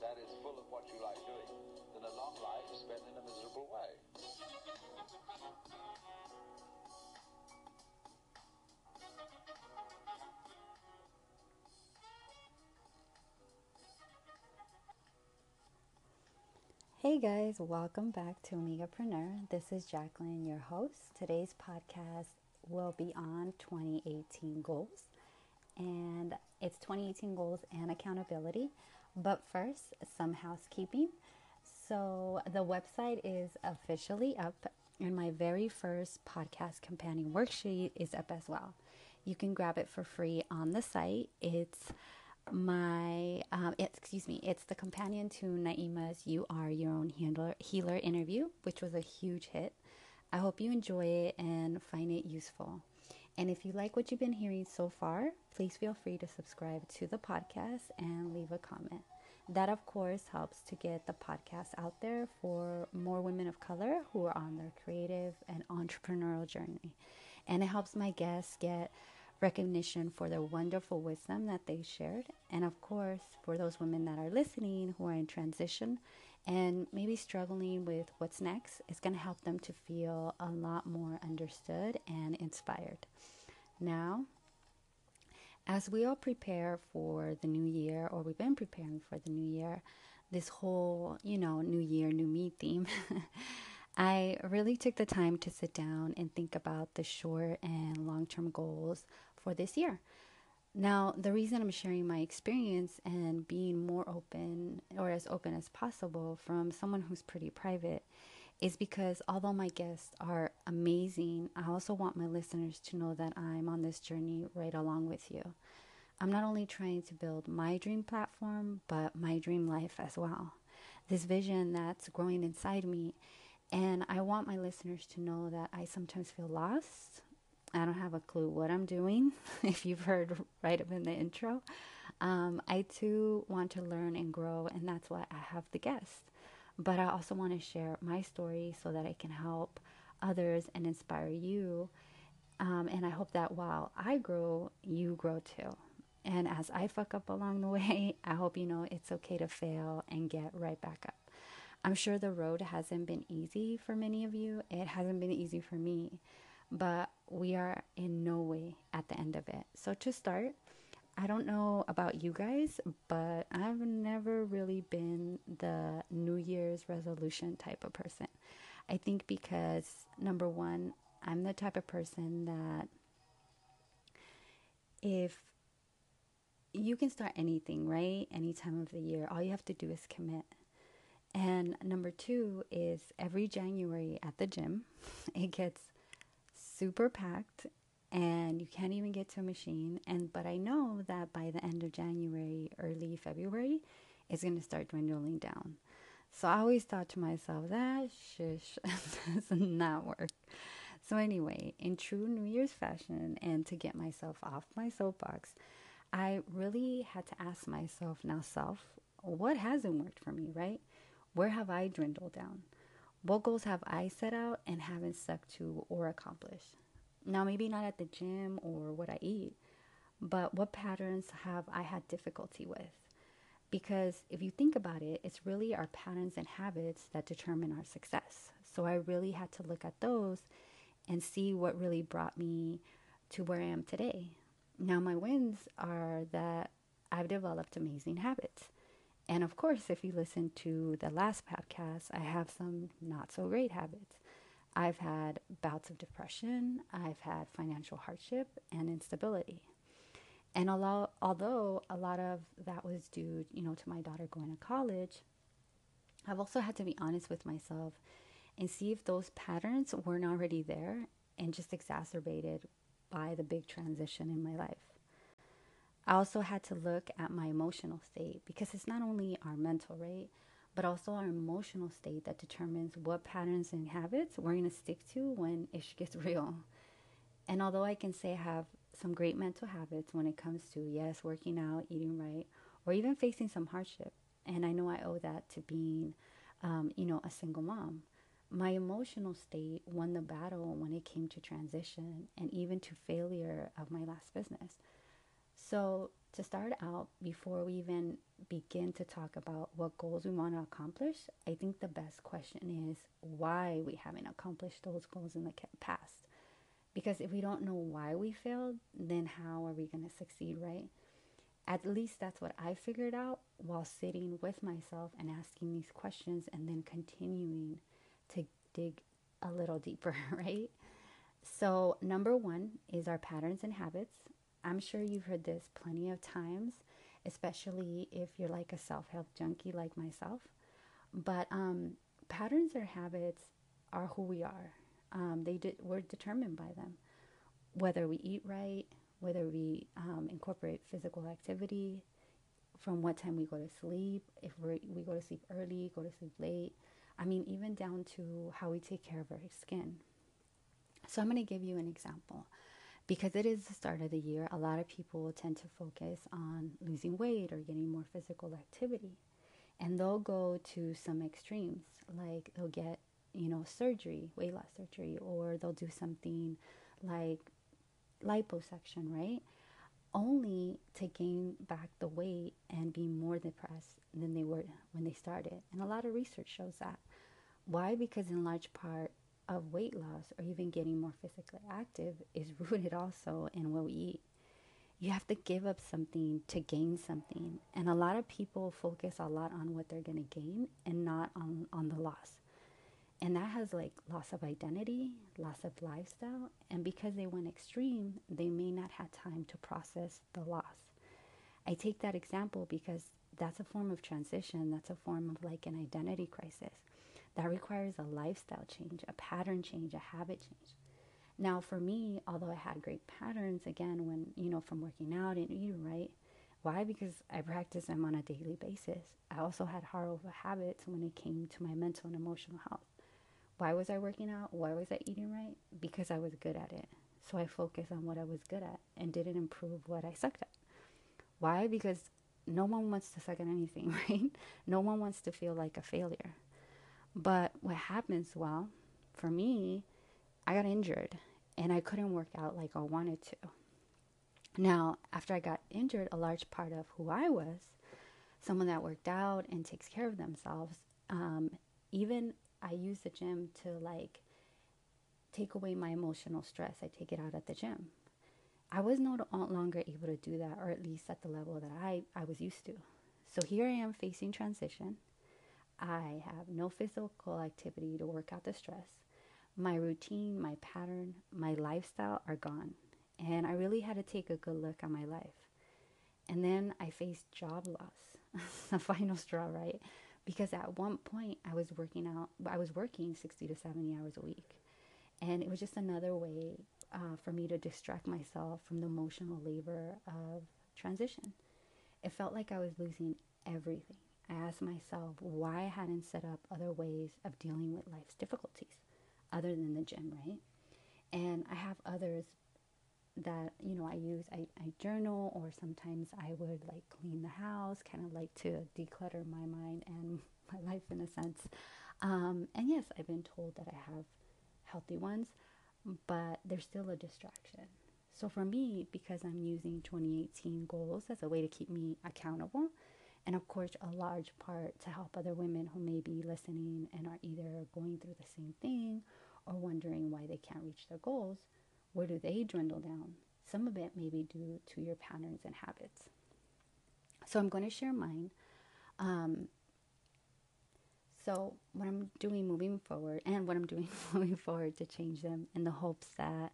that is full of what you like doing than a long life spent in a miserable way. Hey guys, welcome back to Omegapreneur. This is Jacqueline, your host. Today's podcast will be on 2018 goals. And it's 2018 goals and accountability. But first, some housekeeping. So the website is officially up and my very first podcast companion worksheet is up as well. You can grab it for free on the site. It's the companion to Naima's You Are Your Own Healer interview, which was a huge hit. I hope you enjoy it and find it useful. And if you like what you've been hearing so far, please feel free to subscribe to the podcast and leave a comment. That, of course, helps to get the podcast out there for more women of color who are on their creative and entrepreneurial journey. And it helps my guests get recognition for their wonderful wisdom that they shared, and of course for those women that are listening who are in transition and maybe struggling with what's next. It's going to help them to feel a lot more understood and inspired. Now, as we all prepare for the new year, or we've been preparing for the new year, this whole new year, new me theme, I really took the time to sit down and think about the short and long-term goals for this year. Now, the reason I'm sharing my experience and being more open, or as open as possible, from someone who's pretty private, is because although my guests are amazing, I also want my listeners to know that I'm on this journey right along with you. I'm not only trying to build my dream platform, but my dream life as well. This vision that's growing inside me. And I want my listeners to know that I sometimes feel lost. I don't have a clue what I'm doing, if you've heard right up in the intro. I too want to learn and grow, and that's why I have the guests. But I also want to share my story so that I can help others and inspire you. And I hope that while I grow, you grow too. And as I fuck up along the way, I hope you know it's okay to fail and get right back up. I'm sure the road hasn't been easy for many of you. It hasn't been easy for me, but we are in no way at the end of it. So to start, I don't know about you guys, but I've never really been the New Year's resolution type of person. I think because, number one, I'm the type of person that if you can start anything, right, any time of the year, all you have to do is commit. And number two is every January at the gym, it gets super packed and you can't even get to a machine. But I know that by the end of January, early February, it's going to start dwindling down. So I always thought to myself, that shush does not work. So anyway, in true New Year's fashion, and to get myself off my soapbox, I really had to ask myself, now self, what hasn't worked for me, right? Where have I dwindled down? What goals have I set out and haven't stuck to or accomplished? Now, maybe not at the gym or what I eat, but what patterns have I had difficulty with? Because if you think about it, it's really our patterns and habits that determine our success. So I really had to look at those and see what really brought me to where I am today. Now, my wins are that I've developed amazing habits. And of course, if you listen to the last podcast, I have some not so great habits. I've had bouts of depression. I've had financial hardship and instability. And although a lot of that was due, to my daughter going to college, I've also had to be honest with myself and see if those patterns weren't already there and just exacerbated by the big transition in my life. I also had to look at my emotional state, because it's not only our mental, right, but also our emotional state that determines what patterns and habits we're going to stick to when it gets real. And although I can say I have some great mental habits when it comes to, yes, working out, eating right, or even facing some hardship, and I know I owe that to being, a single mom, my emotional state won the battle when it came to transition and even to failure of my last business. So to start out, before we even begin to talk about what goals we want to accomplish, I think the best question is why we haven't accomplished those goals in the past. Because if we don't know why we failed, then how are we going to succeed, right? At least that's what I figured out while sitting with myself and asking these questions and then continuing to dig a little deeper, right? So number one is our patterns and habits. I'm sure you've heard this plenty of times, especially if you're like a self-help junkie like myself. But patterns or habits are who we are. We're determined by them, whether we eat right, whether we incorporate physical activity, from what time we go to sleep, if we go to sleep early, go to sleep late. I mean, even down to how we take care of our skin. So I'm going to give you an example. Because it is the start of the year, a lot of people tend to focus on losing weight or getting more physical activity. And they'll go to some extremes, like they'll get, surgery, weight loss surgery, or they'll do something like liposuction, right? Only to gain back the weight and be more depressed than they were when they started. And a lot of research shows that. Why? Because in large part, of weight loss or even getting more physically active is rooted also in what we eat. You have to give up something to gain something. And a lot of people focus a lot on what they're going to gain and not on the loss. And that has like loss of identity, loss of lifestyle. And because they went extreme, they may not have time to process the loss. I take that example because that's a form of transition. That's a form of like an identity crisis. That requires a lifestyle change, a pattern change, a habit change. Now, for me, although I had great patterns, again, when, from working out and eating right. Why? Because I practice them on a daily basis. I also had horrible habits when it came to my mental and emotional health. Why was I working out? Why was I eating right? Because I was good at it. So I focused on what I was good at and didn't improve what I sucked at. Why? Because no one wants to suck at anything, right? No one wants to feel like a failure. But what happens, well, for me, I got injured and I couldn't work out like I wanted to. Now, after I got injured, a large part of who I was, someone that worked out and takes care of themselves, even I use the gym to like take away my emotional stress. I take it out at the gym. I was no longer able to do that, or at least at the level that I was used to. So here I am facing transition. I have no physical activity to work out the stress. My routine, my pattern, my lifestyle are gone. And I really had to take a good look at my life. And then I faced job loss, the final straw, right? Because at one point I was working 60 to 70 hours a week. And it was just another way for me to distract myself from the emotional labor of transition. It felt like I was losing everything. I asked myself why I hadn't set up other ways of dealing with life's difficulties other than the gym, right? And I have others that, I use. I journal, or sometimes I would like clean the house, kind of like to declutter my mind and my life in a sense. And yes, I've been told that I have healthy ones, but they're still a distraction. So for me, because I'm using 2018 goals as a way to keep me accountable, and of course, a large part to help other women who may be listening and are either going through the same thing or wondering why they can't reach their goals. Where do they dwindle down? Some of it may be due to your patterns and habits. So I'm going to share mine. So what I'm doing moving forward to change them, in the hopes that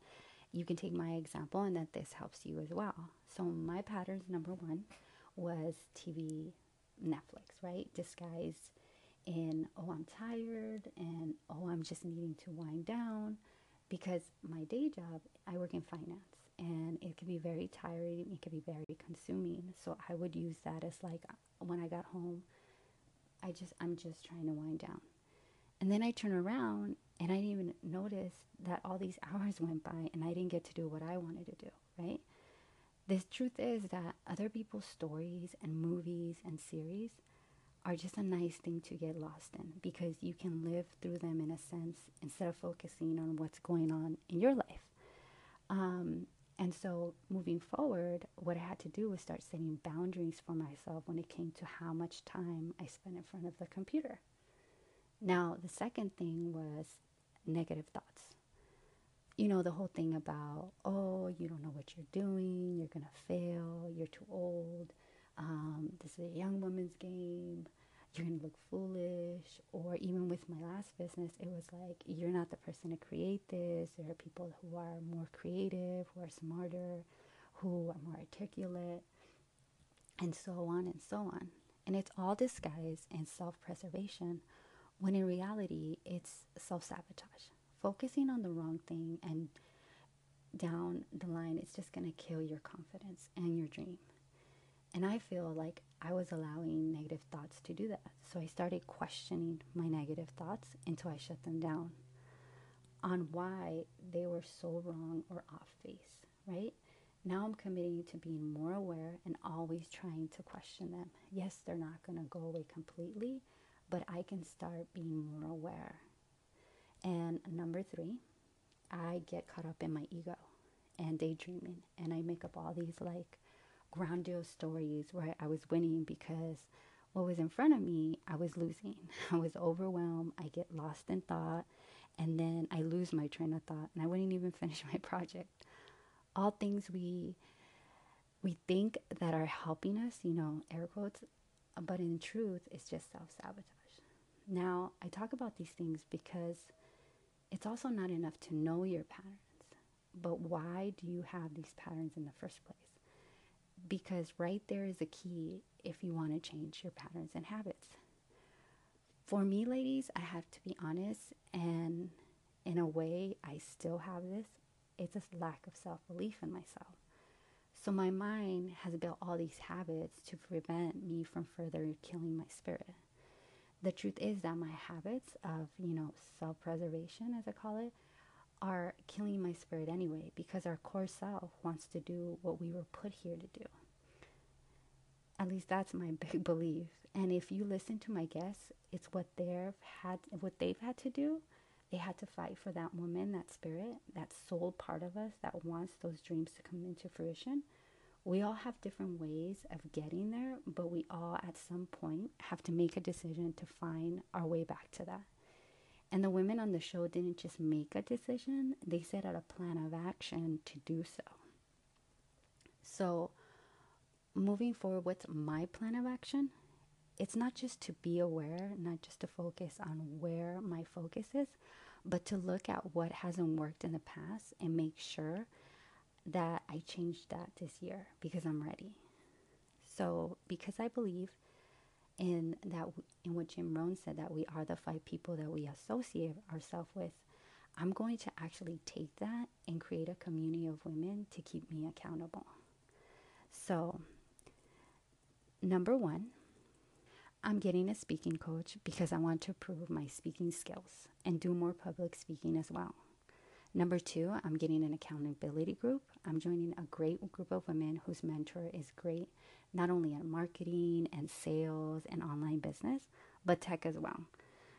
you can take my example and that this helps you as well. So my patterns, number one, was TV, Netflix, right? Disguised in, oh, I'm tired, and oh, I'm just needing to wind down, because my day job, I work in finance, and it can be very tiring, it can be very consuming. So I would use that as like, when I got home, I'm just trying to wind down. And then I turn around and I didn't even notice that all these hours went by and I didn't get to do what I wanted to do, right? The truth is that other people's stories and movies and series are just a nice thing to get lost in, because you can live through them in a sense instead of focusing on what's going on in your life. And so moving forward, what I had to do was start setting boundaries for myself when it came to how much time I spent in front of the computer. Now, the second thing was negative thoughts. You know, the whole thing about, oh, you don't know what you're doing, you're gonna fail, you're too old, this is a young woman's game, you're gonna look foolish. Or even with my last business, it was like, you're not the person to create this. There are people who are more creative, who are smarter, who are more articulate, and so on and so on. And it's all disguised in self-preservation, when in reality, it's self-sabotage. Focusing on the wrong thing, and down the line, it's just gonna kill your confidence and your dream. And I feel like I was allowing negative thoughts to do that. So I started questioning my negative thoughts until I shut them down on why they were so wrong or off base, right? Now I'm committing to being more aware and always trying to question them. Yes, they're not gonna go away completely, but I can start being more aware. And number 3, I get caught up in my ego and daydreaming. And I make up all these like grandiose stories where I was winning because what was in front of me, I was losing. I was overwhelmed. I get lost in thought. And then I lose my train of thought. And I wouldn't even finish my project. All things we think that are helping us, you know, air quotes, but in truth, it's just self-sabotage. Now, I talk about these things because it's also not enough to know your patterns. But why do you have these patterns in the first place? Because right there is a key if you want to change your patterns and habits. For me, ladies, I have to be honest, and in a way, I still have this. It's this lack of self-belief in myself. So my mind has built all these habits to prevent me from further killing my spirit. The truth is that my habits of, you know, self-preservation, as I call it, are killing my spirit anyway, because our core self wants to do what we were put here to do. At least that's my big belief. And if you listen to my guests, it's what they've had to do. They had to fight for that woman, that spirit, that soul part of us that wants those dreams to come into fruition. We all have different ways of getting there, but we all at some point have to make a decision to find our way back to that. And the women on the show didn't just make a decision, they set out a plan of action to do so. So moving forward, what's my plan of action? It's not just to be aware, not just to focus on where my focus is, but to look at what hasn't worked in the past and make sure that I changed that this year, because I'm ready. So because I believe in what Jim Rohn said, that we are the 5 people that we associate ourselves with, I'm going to actually take that and create a community of women to keep me accountable. So number 1, I'm getting a speaking coach because I want to improve my speaking skills and do more public speaking as well. Number 2, I'm getting an accountability group. I'm joining a great group of women whose mentor is great, not only at marketing and sales and online business, but tech as well.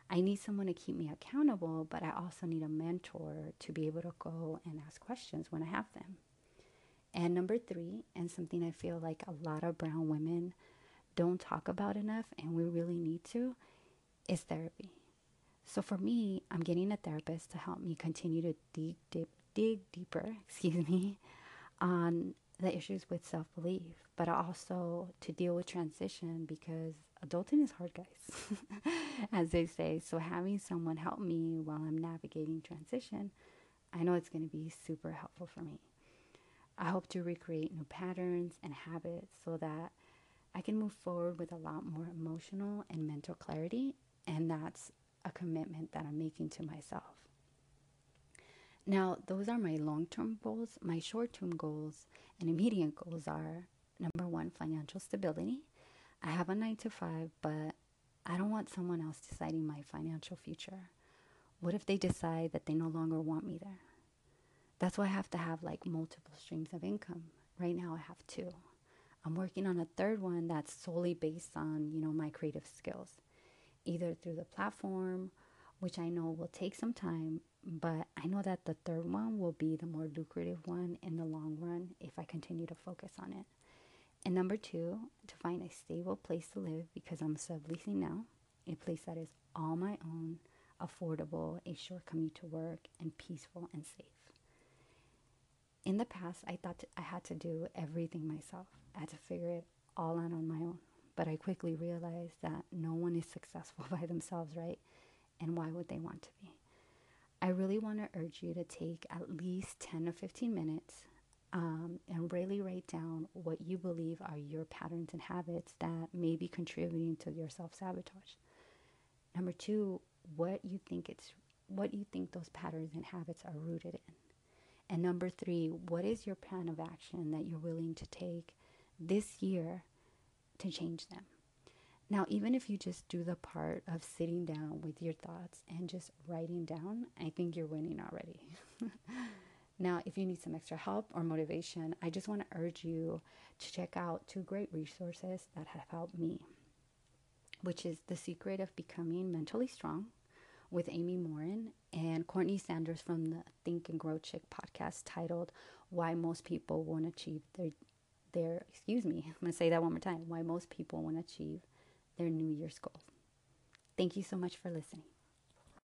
I need someone to keep me accountable, but I also need a mentor to be able to go and ask questions when I have them. And number 3, and something I feel like a lot of brown women don't talk about enough, and we really need to, is therapy. So for me, I'm getting a therapist to help me continue to dig deeper, on the issues with self-belief, but also to deal with transition, because adulting is hard, guys, as they say. So having someone help me while I'm navigating transition, I know it's going to be super helpful for me. I hope to recreate new patterns and habits so that I can move forward with a lot more emotional and mental clarity, and that's a commitment that I'm making to myself. Now, those are my long-term goals. My short-term goals and immediate goals are, number one, financial stability. I have a 9-to-5, but I don't want someone else deciding my financial future. What if they decide that they no longer want me there? That's why I have to have like multiple streams of income. Right now I have 2. I'm working on a 3rd one that's solely based on, you know, my creative skills, either through the platform, which I know will take some time, but I know that the 3rd one will be the more lucrative one in the long run if I continue to focus on it. And number 2, to find a stable place to live, because I'm subleasing now, a place that is all my own, affordable, a short commute to work, and peaceful and safe. In the past, I thought I had to do everything myself. I had to figure it all out on my own. But I quickly realized that no one is successful by themselves, right? And why would they want to be? I really want to urge you to take at least 10 to 15 minutes and really write down what you believe are your patterns and habits that may be contributing to your self-sabotage. Number 2, what you think those patterns and habits are rooted in. And number 3, what is your plan of action that you're willing to take this year to change them? Now, even if you just do the part of sitting down with your thoughts and just writing down, I think you're winning already. Now, if you need some extra help or motivation, I just want to urge you to check out 2 great resources that have helped me, which is The Secret of Becoming Mentally Strong with Amy Morin and Courtney Sanders from the Think and Grow Rich podcast, titled Why Most People Won't Achieve Their Why Most People Won't Achieve Their New Year's Goal. Thank you so much for listening.